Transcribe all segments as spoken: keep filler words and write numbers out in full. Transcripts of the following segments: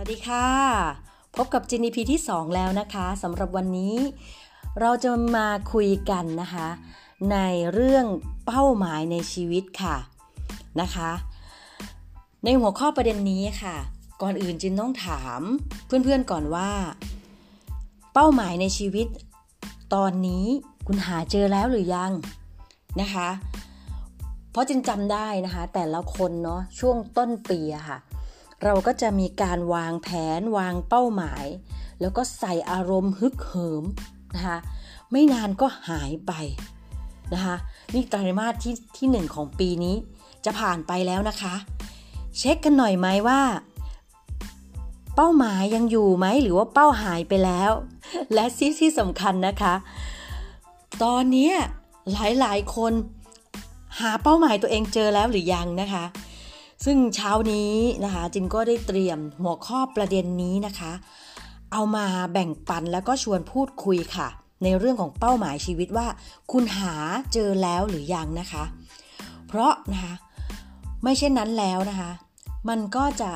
สวัสดีค่ะพบกับจิน อี พี ที่สองแล้วนะคะสำหรับวันนี้เราจะมาคุยกันนะคะในเรื่องเป้าหมายในชีวิตค่ะนะคะในหัวข้อประเด็นนี้ค่ะก่อนอื่นจินต้องถามเพื่อนๆก่อนว่าเป้าหมายในชีวิตตอนนี้คุณหาเจอแล้วหรือยังนะคะเพราะจินจำได้นะคะแต่ละคนเนาะช่วงต้นปีอะค่ะเราก็จะมีการวางแผนวางเป้าหมายแล้วก็ใส่อารมณ์ฮึกเหิมนะคะไม่นานก็หายไปนะคะนี่ไตรมาสที่ที่หนึ่งของปีนี้จะผ่านไปแล้วนะคะเช็คกันหน่อยไหมว่าเป้าหมายยังอยู่ไหมหรือว่าเป้าหายไปแล้วและที่ที่สำคัญนะคะตอนนี้หลายๆคนหาเป้าหมายตัวเองเจอแล้วหรือยังนะคะซึ่งเช้านี้นะคะจินก็ได้เตรียมหัวข้อประเด็นนี้นะคะเอามาแบ่งปันแล้วก็ชวนพูดคุยค่ะในเรื่องของเป้าหมายชีวิตว่าคุณหาเจอแล้วหรือยังนะคะเพราะนะคะไม่เช่นนั้นแล้วนะคะมันก็จะ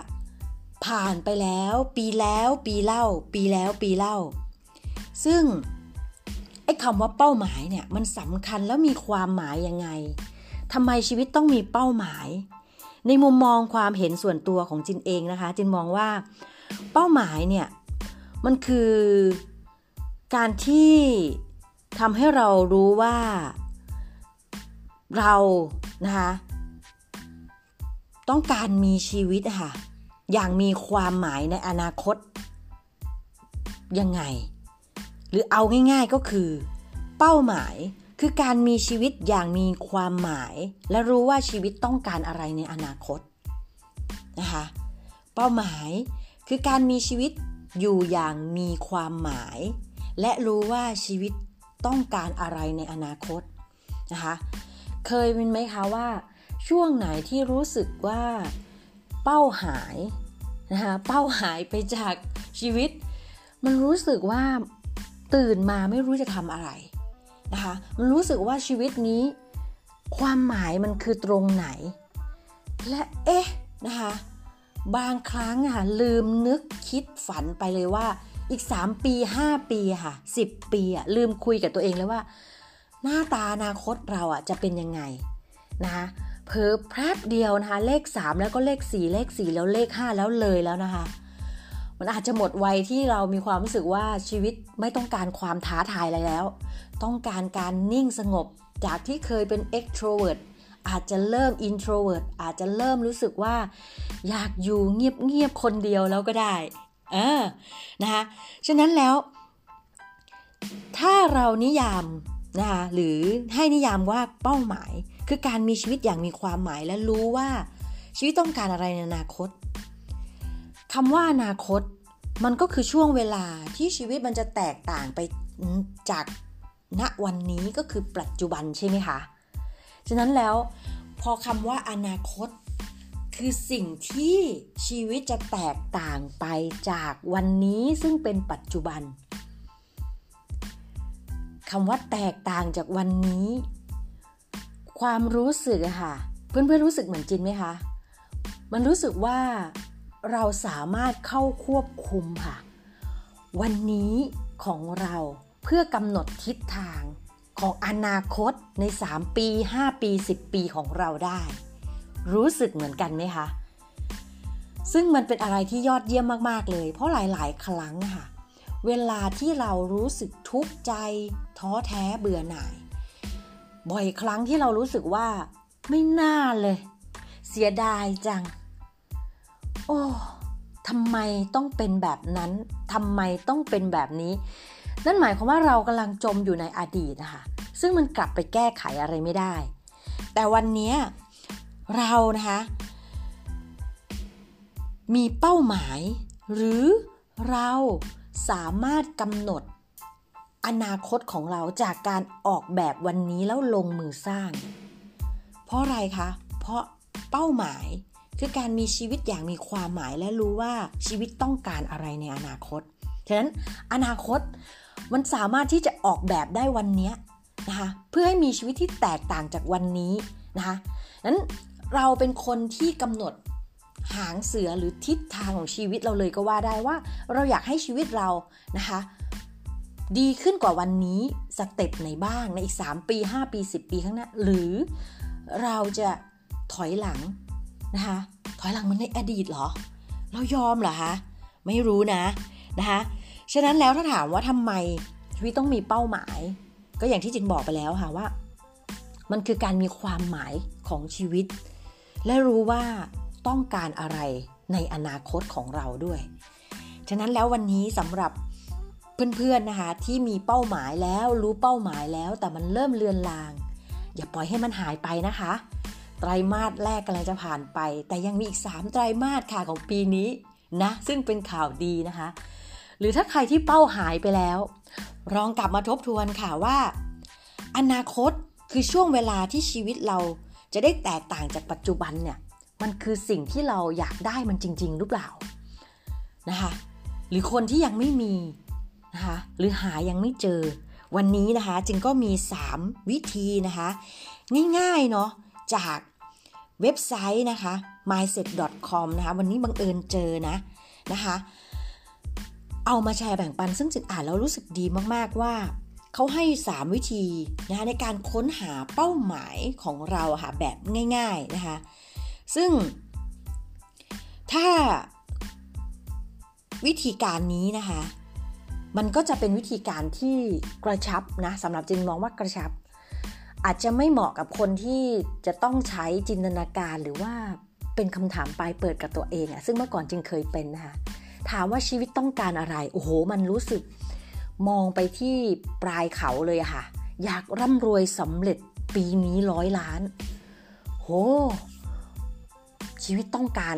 ผ่านไปแล้วปีแล้วปีเล่าปีแล้วปีเล่าซึ่งไอ้คำว่าเป้าหมายเนี่ยมันสำคัญแล้วมีความหมายยังไงทำไมชีวิตต้องมีเป้าหมายในมุมมองความเห็นส่วนตัวของจินเองนะคะจินมองว่าเป้าหมายเนี่ยมันคือการที่ทำให้เรารู้ว่าเรานะคะต้องการมีชีวิตค่ะอย่างมีความหมายในอนาคตยังไงหรือเอาง่ายๆก็คือเป้าหมายคือการมีชีวิตอย่างมีความหมายและรู้ว่าชีวิตต้องการอะไรในอนาคตนะคะเป้าหมายคือการมีชีวิตอยู่อย่างมีความหมายและรู้ว่าชีวิตต้องการอะไรในอนาคตนะคะเคยเป็นไหมคะว่าช่วงไหนที่รู้สึกว่าเป้าหายนะคะเป้าหายไปจากชีวิตมันรู้สึกว่าตื่นมาไม่รู้จะทำอะไรนะคะมันรู้สึกว่าชีวิตนี้ความหมายมันคือตรงไหนและเอ๊ะนะคะบางครั้งค่ะลืมนึกคิดฝันไปเลยว่าอีกสามปีห้าปีค่ะสิบปีอ่ะลืมคุยกับตัวเองเลยว่าหน้าตาอนาคตเราอ่ะจะเป็นยังไงนะคะเผลอแป๊บเดียวนะคะเลขสามแล้วก็เลขสี่เลขสี่แล้วเลขห้าแล้วเลยแล้วนะคะมันอาจจะหมดวัยที่เรามีความรู้สึกว่าชีวิตไม่ต้องการความท้าทายอะไรแล้วต้องการการนิ่งสงบจากที่เคยเป็น extrovert อาจจะเริ่ม introvert อาจจะเริ่มรู้สึกว่าอยากอยู่เงียบๆคนเดียวแล้วก็ได้เออนะคะฉะนั้นแล้วถ้าเรานิยามนะคะหรือให้นิยามว่าเป้าหมายคือการมีชีวิตอย่างมีความหมายและรู้ว่าชีวิตต้องการอะไรในอนาคตคำว่าอนาคตมันก็คือช่วงเวลาที่ชีวิตมันจะแตกต่างไปจากณวันนี้ก็คือปัจจุบันใช่ไหมคะฉะนั้นแล้วพอคำว่าอนาคตคือสิ่งที่ชีวิตจะแตกต่างไปจากวันนี้ซึ่งเป็นปัจจุบันคำว่าแตกต่างจากวันนี้ความรู้สึกอะค่ะเพื่อนๆรู้สึกเหมือนจินไหมคะมันรู้สึกว่าเราสามารถเข้าควบคุมค่ะวันนี้ของเราเพื่อกำหนดทิศทางของอนาคตในสามปีห้าปีสิบปีของเราได้รู้สึกเหมือนกันไหมคะซึ่งมันเป็นอะไรที่ยอดเยี่ยมมากๆเลยเพราะหลายๆครั้งค่ะเวลาที่เรารู้สึกทุกข์ใจท้อแท้เบื่อหน่ายบ่อยครั้งที่เรารู้สึกว่าไม่น่าเลยเสียดายจังโอ้ทำไมต้องเป็นแบบนั้นทำไมต้องเป็นแบบนี้นั่นหมายความว่าเรากำลังจมอยู่ในอดีตนะคะซึ่งมันกลับไปแก้ไขอะไรไม่ได้แต่วันนี้เรานะคะมีเป้าหมายหรือเราสามารถกำหนดอนาคตของเราจากการออกแบบวันนี้แล้วลงมือสร้างเพราะอะไรคะเพราะเป้าหมายคือการมีชีวิตอย่างมีความหมายและรู้ว่าชีวิตต้องการอะไรในอนาคตฉะนั้นอนาคตมันสามารถที่จะออกแบบได้วันนี้นะคะเพื่อให้มีชีวิตที่แตกต่างจากวันนี้นะคะนั้นเราเป็นคนที่กำหนด หางเสือหรือทิศทางของชีวิตเราเลยก็ว่าได้ว่าเราอยากให้ชีวิตเรานะคะดีขึ้นกว่าวันนี้สเต็ปไหนบ้างในอีกสามปีห้าปีสิบปีข้างหน้าหรือเราจะถอยหลังนะคะถอยหลังมันในอดีตเหรอเรายอมเหรอคะไม่รู้นะนะคะฉะนั้นแล้วถ้าถามว่าทำไมชีวิตต้องมีเป้าหมายก็อย่างที่จินบอกไปแล้วค่ะว่ามันคือการมีความหมายของชีวิตและรู้ว่าต้องการอะไรในอนาคตของเราด้วยฉะนั้นแล้ววันนี้สำหรับเพื่อนๆนะคะที่มีเป้าหมายแล้วรู้เป้าหมายแล้วแต่มันเริ่มเลือนลางอย่าปล่อยให้มันหายไปนะคะไตรมาสแรกกำลังจะผ่านไปแต่ยังมีอีกสามไตรมาสค่ะของปีนี้นะซึ่งเป็นข่าวดีนะคะหรือถ้าใครที่เป้าหายไปแล้วลองกลับมาทบทวนค่ะว่าอนาคตคือช่วงเวลาที่ชีวิตเราจะได้แตกต่างจากปัจจุบันเนี่ยมันคือสิ่งที่เราอยากได้มันจริงๆหรือเปล่านะคะหรือคนที่ยังไม่มีนะคะหรือหายังไม่เจอวันนี้นะคะจึงก็มีสามวิธีนะคะง่ายๆเนาะจากเว็บไซต์นะคะ mindset ดอท คอม นะคะวันนี้บังเอิญเจอนะนะคะเอามาแชร์แบ่งปันซึ่งจิตอ่านแล้วรู้สึกดีมากๆว่าเขาให้สามวิธีนะคะในการค้นหาเป้าหมายของเราค่ะแบบง่ายๆนะคะซึ่งถ้าวิธีการนี้นะคะมันก็จะเป็นวิธีการที่กระชับนะสำหรับจินมองว่ากระชับอาจจะไม่เหมาะกับคนที่จะต้องใช้จินตนาการหรือว่าเป็นคำถามปลายเปิดกับตัวเองอะซึ่งเมื่อก่อนจินเคยเป็นนะคะถามว่าชีวิตต้องการอะไรโอ้โหมันรู้สึกมองไปที่ปลายเขาเลยอะค่ะอยากร่ำรวยสำเร็จปีนี้ร้อยล้านโหชีวิตต้องการ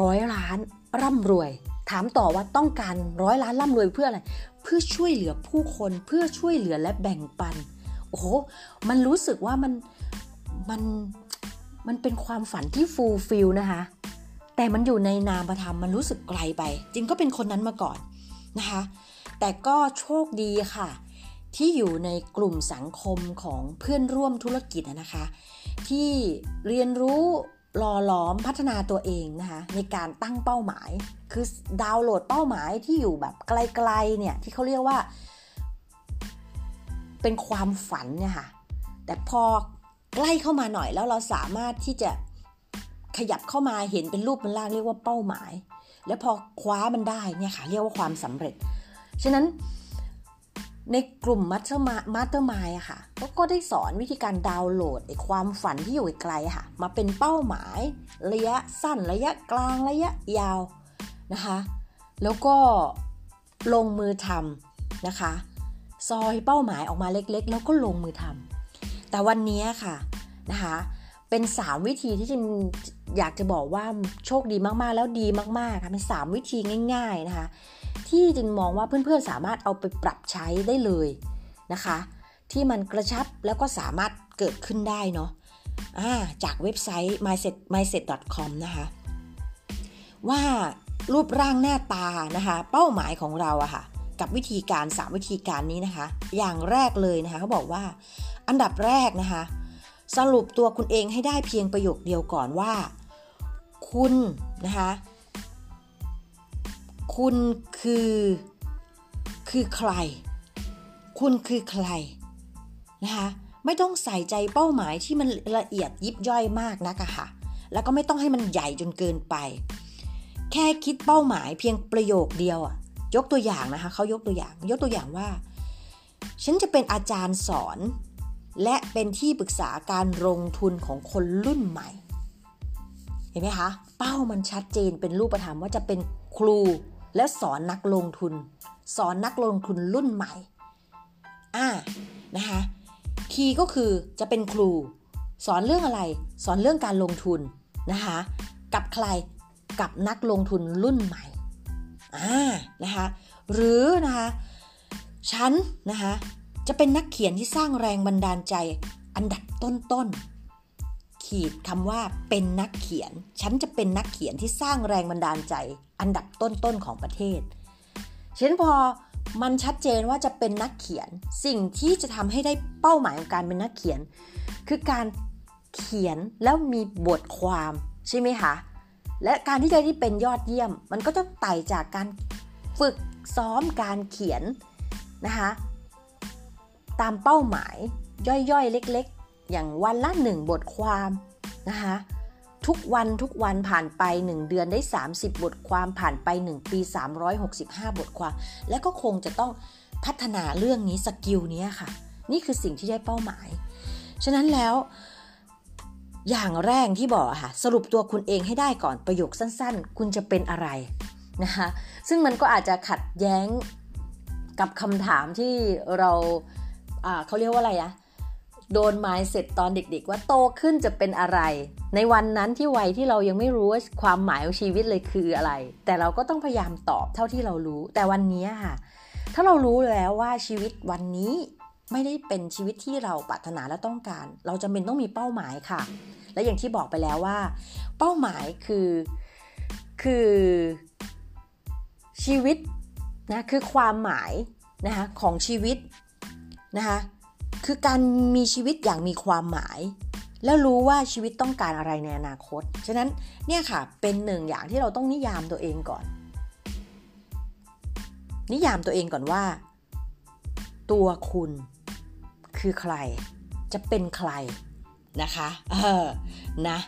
ร้อยล้านร่ำรวยถามต่อว่าต้องการร้อยล้านร่ำรวยเพื่ออะไรเพื่อช่วยเหลือผู้คนเพื่อช่วยเหลือและแบ่งปันโอ้โหมันรู้สึกว่ามันมันมันเป็นความฝันที่ฟูลฟิลนะคะแต่มันอยู่ในนามธรรมมันรู้สึกไกลไปจริงก็เป็นคนนั้นมาก่อนนะคะแต่ก็โชคดีค่ะที่อยู่ในกลุ่มสังคมของเพื่อนร่วมธุรกิจนะคะที่เรียนรู้หล่อหลอมพัฒนาตัวเองนะคะในการตั้งเป้าหมายคือดาวน์โหลดเป้าหมายที่อยู่แบบไกลๆเนี่ยที่เขาเรียกว่าเป็นความฝันเนี่ยค่ะแต่พอใกล้เข้ามาหน่อยแล้วเราสามารถที่จะขยับเข้ามาเห็นเป็นรูปเป็นร่างเรียกว่าเป้าหมายแล้วพอคว้ามันได้เนี่ยค่ะเรียกว่าความสำเร็จฉะนั้นในกลุ่มมาสเตอร์มายด์อะค่ะก็ได้สอนวิธีการดาวน์โหลดไอ้ความฝันที่อยู่ไกลค่ะมาเป็นเป้าหมายระยะสั้นระยะกลางระยะยาวนะคะแล้วก็ลงมือทำนะคะซอยเป้าหมายออกมาเล็กๆแล้วก็ลงมือทำแต่วันนี้ค่ะนะคะเป็นสามวิธีที่จินอยากจะบอกว่าโชคดีมากๆแล้วดีมากๆค่ะเป็นสามวิธีง่ายๆนะคะที่จินมองว่าเพื่อนๆสามารถเอาไปปรับใช้ได้เลยนะคะที่มันกระชับแล้วก็สามารถเกิดขึ้นได้เนาะอ่าจากเว็บไซต์ mindset mindset ดอท คอม นะคะว่ารูปร่างหน้าตานะคะเป้าหมายของเราอะค่ะกับวิธีการสามวิธีการนี้นะคะอย่างแรกเลยนะคะเขาบอกว่าอันดับแรกนะคะสรุปตัวคุณเองให้ได้เพียงประโยคเดียวก่อนว่าคุณนะคะคุณคือคือใครคุณคือใครนะคะไม่ต้องใส่ใจเป้าหมายที่มันละเอียดยิบย่อยมากนักอะค่ะแล้วก็ไม่ต้องให้มันใหญ่จนเกินไปแค่คิดเป้าหมายเพียงประโยคเดียวอะยกตัวอย่างนะคะเขายกตัวอย่างยกตัวอย่างว่าฉันจะเป็นอาจารย์สอนและเป็นที่ปรึกษาการลงทุนของคนรุ่นใหม่เห็นไหมคะเป้ามันชัดเจนเป็นรูปธรรมว่าจะเป็นครูและสอนนักลงทุนสอนนักลงทุนรุ่นใหม่อ่านะคะคีย์ก็คือจะเป็นครูสอนเรื่องอะไรสอนเรื่องการลงทุนนะคะกับใครกับนักลงทุนรุ่นใหม่อ่านะคะหรือนะคะฉันนะคะจะเป็นนักเขียนที่สร้างแรงบันดาลใจอันดับต้นๆขีดคำว่าเป็นนักเขียนฉันจะเป็นนักเขียนที่สร้างแรงบันดาลใจอันดับต้นๆของประเทศฉันพอมันชัดเจนว่าจะเป็นนักเขียนสิ่งที่จะทำให้ได้เป้าหมายของการเป็นนักเขียนคือการเขียนแล้วมีบทความใช่ไหมคะ และการที่จะได้เป็นยอดเยี่ยมมันก็จะไต่จากการฝึกซ้อมการเขียนนะคะตามเป้าหมายย่อยๆเล็กๆอย่างวันละหนึ่งบทความนะคะทุกวันทุกวันผ่านไปหนึ่งเดือนได้สามสิบบทความผ่านไปหนึ่งปีสามร้อยหกสิบห้าบทความและก็คงจะต้องพัฒนาเรื่องนี้สกิลนี้ค่ะนี่คือสิ่งที่ได้เป้าหมายฉะนั้นแล้วอย่างแรกที่บอกค่ะสรุปตัวคุณเองให้ได้ก่อนประโยคสั้นๆคุณจะเป็นอะไรนะคะซึ่งมันก็อาจจะขัดแย้งกับคำถามที่เราเขาเรียกว่าอะไรอะโดนมายเสร็จตอนเด็กๆว่าโตขึ้นจะเป็นอะไรในวันนั้นที่วัยที่เรายังไม่รู้ว่าความหมายของชีวิตเลยคืออะไรแต่เราก็ต้องพยายามตอบเท่าที่เรารู้แต่วันนี้ค่ะถ้าเรารู้แล้วว่าชีวิตวันนี้ไม่ได้เป็นชีวิตที่เราปรารถนาและต้องการเราจำเป็นต้องมีเป้าหมายค่ะและอย่างที่บอกไปแล้วว่าเป้าหมายคือคือชีวิตนะคือความหมายนะคะของชีวิตนะคะคือการมีชีวิตอย่างมีความหมายแล้วรู้ว่าชีวิตต้องการอะไรในอนาคตฉะนั้นเนี่ยค่ะเป็นหนึ่งอย่างที่เราต้องนิยามตัวเองก่อนนิยามตัวเองก่อนว่าตัวคุณคือใครจะเป็นใครนะคะเออนะ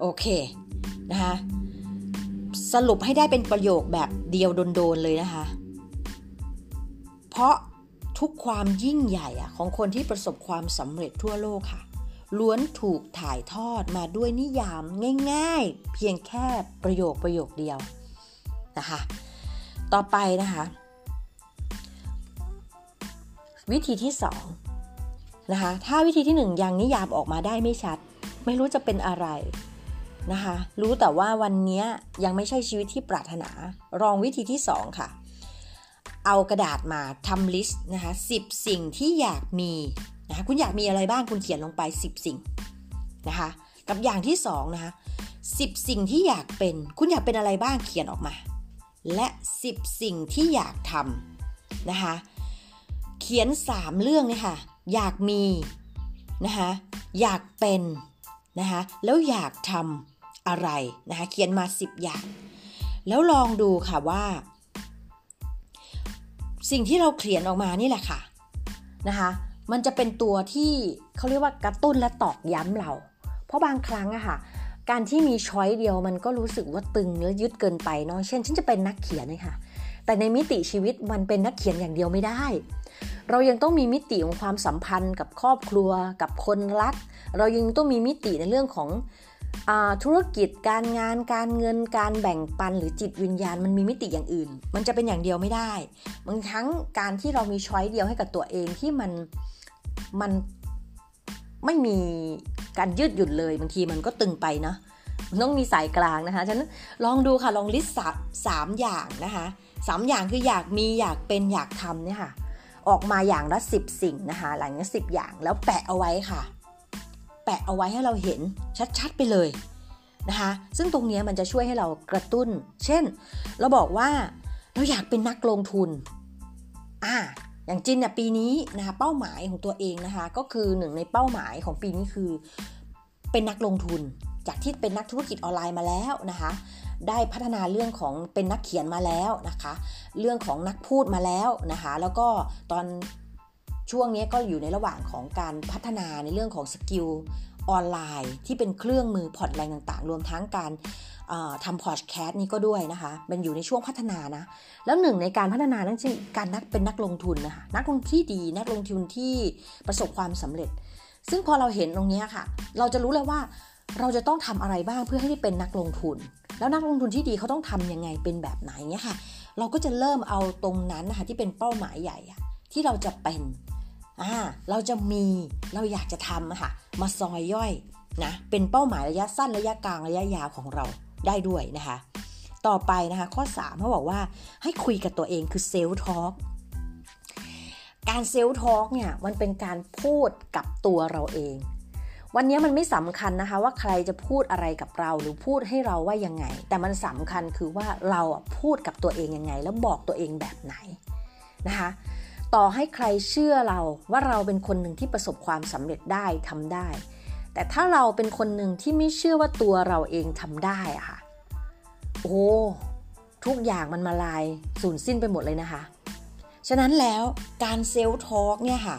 โอเคนะคะสรุปให้ได้เป็นประโยคแบบเดียวโดนๆเลยนะคะเพราะทุกความยิ่งใหญ่ของคนที่ประสบความสำเร็จทั่วโลกค่ะล้วนถูกถ่ายทอดมาด้วยนิยามง่ายๆเพียงแค่ประโยคประโยคเดียวนะคะต่อไปนะคะวิธีที่สองนะคะถ้าวิธีที่หนึ่งยังนิยามออกมาได้ไม่ชัดไม่รู้จะเป็นอะไรนะคะรู้แต่ว่าวันนี้ยังไม่ใช่ชีวิตที่ปรารถนาลองวิธีที่สองค่ะเอากระดาษมาทำลิสต์นะคะสิบสิ่งที่อยากมีนะคะคุณอยากมีอะไรบ้างคุณเขียนลงไปสิบสิ่งนะคะกับอย่างที่สองนะคะสิบสิ่งที่อยากเป็นคุณอยากเป็นอะไรบ้างเขียนออกมาและสิบสิ่งที่อยากทำนะคะเขียนสามเรื่องเลยค่ะอยากมีนะคะอยากเป็นนะคะแล้วอยากทำอะไรนะคะเขียนมาสิบอย่างแล้วลองดูค่ะว่าสิ่งที่เราเขียนออกมานี่แหละค่ะนะคะมันจะเป็นตัวที่เขาเรียกว่ากระตุ้นและตอกย้ำเราเพราะบางครั้งอะค่ะการที่มีช้อยเดียวมันก็รู้สึกว่าตึงและยึดเกินไปเนาะเช่นฉันจะเป็นนักเขียนเลยค่ะแต่ในมิติชีวิตมันเป็นนักเขียนอย่างเดียวไม่ได้เรายังต้องมีมิติของความสัมพันธ์กับครอบครัวกับคนรักเรายังต้องมีมิติในเรื่องของธุรกิจการงานการเงินการแบ่งปันหรือจิตวิญญาณมันมีมิติอย่างอื่นมันจะเป็นอย่างเดียวไม่ได้บางครั้งการที่เรามีช้อยเดียวให้กับตัวเองที่มันมันไม่มีการยืดหยุ่นเลยบางทีมันก็ตึงไปเนาะต้องมีสายกลางนะคะฉะนั้นลองดูค่ะลองลิสต์สามอย่างนะคะสามอย่างคืออยากมีอยากเป็นอยากทำเนี่ยค่ะออกมาอย่างละสิบสิ่งนะคะหลังจากสิบอย่างแล้วแปะเอาไว้ค่ะแปะเอาไว้ให้เราเห็นชัดๆไปเลยนะคะซึ่งตรงนี้มันจะช่วยให้เรากระตุ้นเช่นเราบอกว่าเราอยากเป็นนักลงทุนอ่าอย่างจินเนี่ยปีนี้นะคะเป้าหมายของตัวเองนะคะก็คือหนึ่งในเป้าหมายของปีนี้คือเป็นนักลงทุนจากที่เป็นนักธุรกิจออนไลน์มาแล้วนะคะได้พัฒนาเรื่องของเป็นนักเขียนมาแล้วนะคะเรื่องของนักพูดมาแล้วนะคะแล้วก็ตอนช่วงนี้ก็อยู่ในระหว่างของการพัฒนาในเรื่องของสกิลออนไลน์ที่เป็นเครื่องมือพอดแลนด์ต่างๆรวมทั้งการทำพอดแคสต์นี่ก็ด้วยนะคะมันอยู่ในช่วงพัฒนานะแล้วหนึ่งในการพัฒนานั่นคือการนักเป็นนักลงทุนนะคะนักลงทุนที่ดีนักลงทุนที่ประสบความสำเร็จซึ่งพอเราเห็นตรงนี้ค่ะเราจะรู้เลยว่าเราจะต้องทำอะไรบ้างเพื่อให้ได้เป็นนักลงทุนแล้วนักลงทุนที่ดีเขาต้องทำยังไงเป็นแบบไหนเนี่ยค่ะเราก็จะเริ่มเอาตรงนั้นนะคะที่เป็นเป้าหมายใหญ่ที่เราจะเป็นอ่าเราจะมีเราอยากจะทำค่ะมาซอยย่อยนะเป็นเป้าหมายระยะสั้นระยะกลางระยะยาวของเราได้ด้วยนะคะต่อไปนะคะข้อสามเขาบอกว่าให้คุยกับตัวเองคือเซลฟ์ทอล์กการเซลฟ์ทอล์กเนี่ยมันเป็นการพูดกับตัวเราเองวันนี้มันไม่สำคัญนะคะว่าใครจะพูดอะไรกับเราหรือพูดให้เราว่ายังไงแต่มันสำคัญคือว่าเราพูดกับตัวเองยังไงแล้วบอกตัวเองแบบไหนนะคะต่อให้ใครเชื่อเราว่าเราเป็นคนหนึ่งที่ประสบความสำเร็จได้ทำได้แต่ถ้าเราเป็นคนหนึ่งที่ไม่เชื่อว่าตัวเราเองทำได้อะค่ะ โอ้ทุกอย่างมันมาลายสูญสิ้นไปหมดเลยนะคะฉะนั้นแล้วการเซลฟ์ทอล์กเนี่ยค่ะ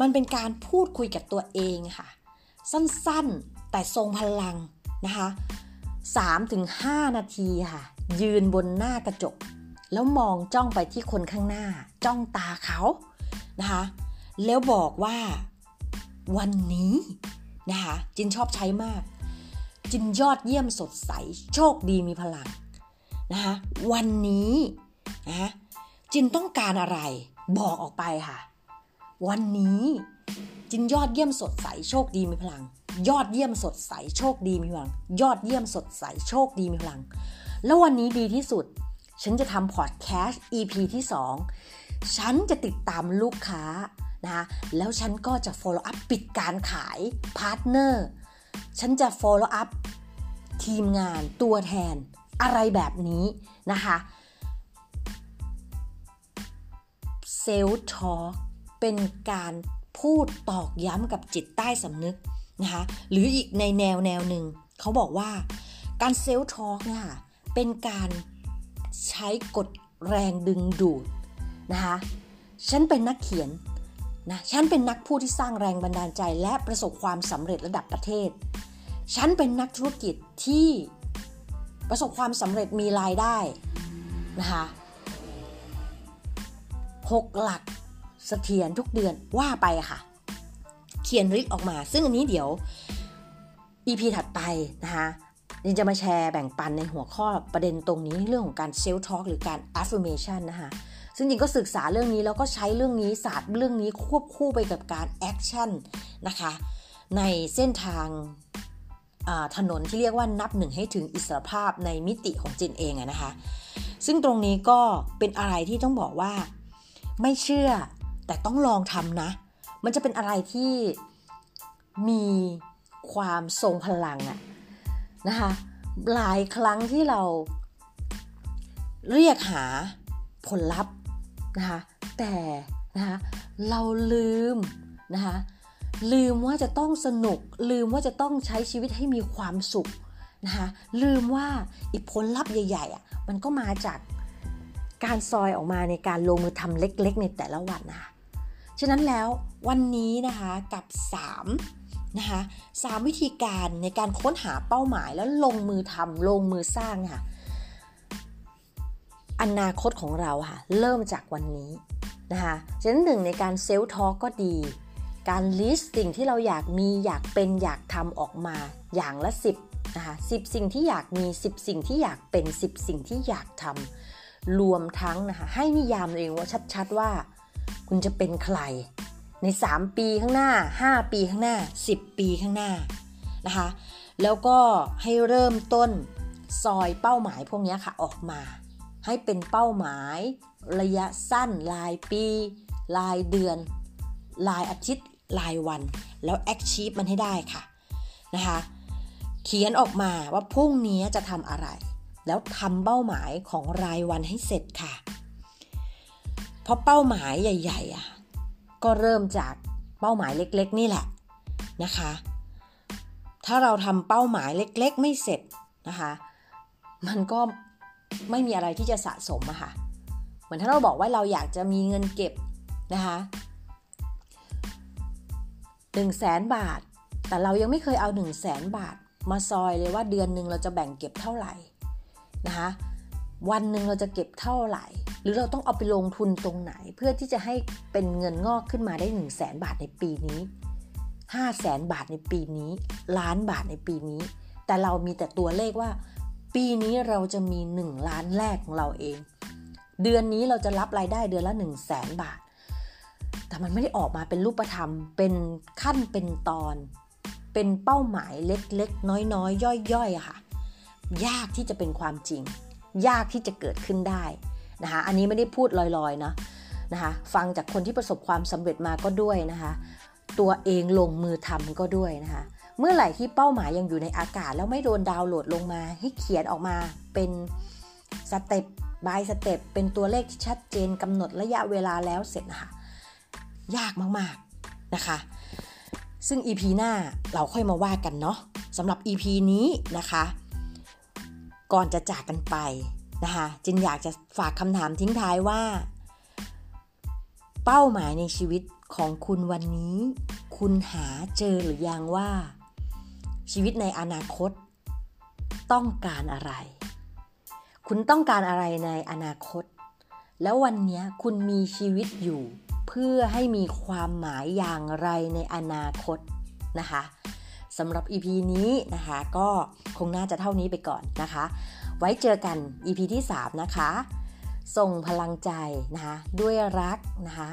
มันเป็นการพูดคุยกับตัวเองค่ะสั้นๆแต่ทรงพลังนะคะ สามถึงห้า นาทีค่ะยืนบนหน้ากระจกแล้วมองจ้องไปที่คนข้างหน้าจ้องตาเขานะคะแล้วบอกว่าวันนี้นะคะจินชอบใช้มากจินยอดเยี่ยมสดใสโชคดีมีพลังนะคะวันนี้นะจินต้องการอะไรบอกออกไปค่ะวันนี้จินยอดเยี่ยมสดใสโชคดีมีพลังยอดเยี่ยมสดใสโชคดีมีพลังยอดเยี่ยมสดใสโชคดีมีพลังแล้ววันนี้ดีที่สุดฉันจะทำพอดแคสต์ อี พี ที่สองฉันจะติดตามลูกค้านะแล้วฉันก็จะ follow up ปิดการขายพาร์ทเนอร์ฉันจะ follow up ทีมงานตัวแทนอะไรแบบนี้นะคะเซลฟ์ทอล์กเป็นการพูดตอกย้ำกับจิตใต้สำนึกนะคะหรืออีกในแนวแนวหนึ่งเขาบอกว่าการเซลฟ์ทอล์กเนี่ยเป็นการใช้กฎแรงดึงดูดนะคะฉันเป็นนักเขียนนะฉันเป็นนักพูดที่สร้างแรงบันดาลใจและประสบความสำเร็จระดับประเทศฉันเป็นนักธุรกิจที่ประสบความสำเร็จมีรายได้นะคะหกหลักเสถียรทุกเดือนว่าไปค่ะเขียนลิสต์ออกมาซึ่งอันนี้เดี๋ยว อี พี ถัดไปนะคะดิฉันจะมาแชร์แบ่งปันในหัวข้อประเด็นตรงนี้เรื่องของการเซลฟ์ทอล์กหรือการ affirmation นะคะซึ่งจริงก็ศึกษาเรื่องนี้แล้วก็ใช้เรื่องนี้ศาสตร์เรื่องนี้ควบคู่ไปกับการแอคชั่นนะคะในเส้นทางถนนที่เรียกว่านับหนึ่งให้ถึงอิสรภาพในมิติของจินเองนะคะซึ่งตรงนี้ก็เป็นอะไรที่ต้องบอกว่าไม่เชื่อแต่ต้องลองทำนะมันจะเป็นอะไรที่มีความทรงพลังอะนะคะหลายครั้งที่เราเรียกหาผลลัพธ์นะคะแต่นะคะเราลืมนะคะลืมว่าจะต้องสนุกลืมว่าจะต้องใช้ชีวิตให้มีความสุขนะคะลืมว่าอีกผลลัพธ์ใหญ่ๆอ่ะมันก็มาจากการซอยออกมาในการลงมือทำเล็กๆในแต่ละวันนะคะฉะนั้นแล้ววันนี้นะคะกับสามนะคะสามวิธีการในการค้นหาเป้าหมายแล้วลงมือทำลงมือสร้างค่ะอนาคตของเราค่ะเริ่มจากวันนี้นะคะฉะนั้นหนึ่งในการเซลฟ์ทอล์กก็ดีการลิสต์สิ่งที่เราอยากมีอยากเป็นอยากทำออกมาอย่างละสิบนะคะสิบสิ่งที่อยากมีสิบสิ่งที่อยากเป็นสิบสิ่งที่อยากทำรวมทั้งนะคะให้นิยามตัวเองว่าชัดๆว่าคุณจะเป็นใครในสามปีข้างหน้าห้าปีข้างหน้าสิบปีข้างหน้านะคะแล้วก็ให้เริ่มต้นซอยเป้าหมายพวกนี้ค่ะออกมาให้เป็นเป้าหมายระยะสั้นรายปีรายเดือนรายอาทิตย์รายวันแล้ว achieve มันให้ได้ค่ะนะคะเขียนออกมาว่าพรุ่งนี้จะทำอะไรแล้วทำเป้าหมายของรายวันให้เสร็จค่ะเพราะเป้าหมายใหญ่ๆอ่ะก็เริ่มจากเป้าหมายเล็กๆนี่แหละนะคะถ้าเราทำเป้าหมายเล็กๆไม่เสร็จนะคะมันก็ไม่มีอะไรที่จะสะสมอะค่ะเหมือนถ้าเราบอกว่าเราอยากจะมีเงินเก็บนะคะหนึ่งแสนบาทแต่เรายังไม่เคยเอาหนึ่งแสนบาทมาซอยเลยว่าเดือนนึงเราจะแบ่งเก็บเท่าไหร่นะคะวันนึงเราจะเก็บเท่าไหร่หรือเราต้องเอาไปลงทุนตรงไหนเพื่อที่จะให้เป็นเงินงอกขึ้นมาได้หนึ่งแสนบาทในปีนี้ห้าแสนบาทในปีนี้ล้านบาทในปีนี้แต่เรามีแต่ตัวเลขว่าปีนี้เราจะมีหนึ่งล้านแรกของเราเองเดือนนี้เราจะรับรายได้เดือนละ หนึ่งแสน บาทแต่มันไม่ได้ออกมาเป็นรูปธรรมเป็นขั้นเป็นตอนเป็นเป้าหมายเล็กๆน้อยๆย่อยๆค่ะยากที่จะเป็นความจริงยากที่จะเกิดขึ้นได้นะคะอันนี้ไม่ได้พูดลอยๆนะนะคะฟังจากคนที่ประสบความสำเร็จมาก็ด้วยนะคะตัวเองลงมือทำก็ด้วยนะคะเมื่อไหร่ที่เป้าหมายยังอยู่ในอากาศแล้วไม่โดนดาวน์โหลดลงมาให้เขียนออกมาเป็นสเต็ปบายสเต็ปเป็นตัวเลขที่ชัดเจนกำหนดระยะเวลาแล้วเสร็จนะคะยากมากๆนะคะซึ่ง อี พี หน้าเราค่อยมาว่ากันเนาะสำหรับ อี พี นี้นะคะ ก่อนจะจากกันไปนะคะจึงอยากจะฝากคำถามทิ้งท้ายว่าเป้าหมายในชีวิตของคุณวันนี้คุณหาเจอหรือยังว่าชีวิตในอนาคตต้องการอะไรคุณต้องการอะไรในอนาคตแล้ววันนี้คุณมีชีวิตอยู่เพื่อให้มีความหมายอย่างไรในอนาคตนะคะสำหรับ อี พี นี้นะคะก็คงน่าจะเท่านี้ไปก่อนนะคะไว้เจอกัน อี พี ที่สามนะคะส่งพลังใจนะคะด้วยรักนะคะ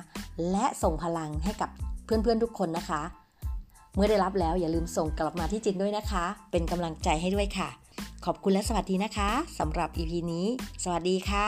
และส่งพลังให้กับเพื่อนๆทุกคนนะคะเมื่อได้รับแล้วอย่าลืมส่งกลับมาที่จินด้วยนะคะเป็นกำลังใจให้ด้วยค่ะขอบคุณและสวัสดีนะคะสำหรับ อี พี นี้สวัสดีค่ะ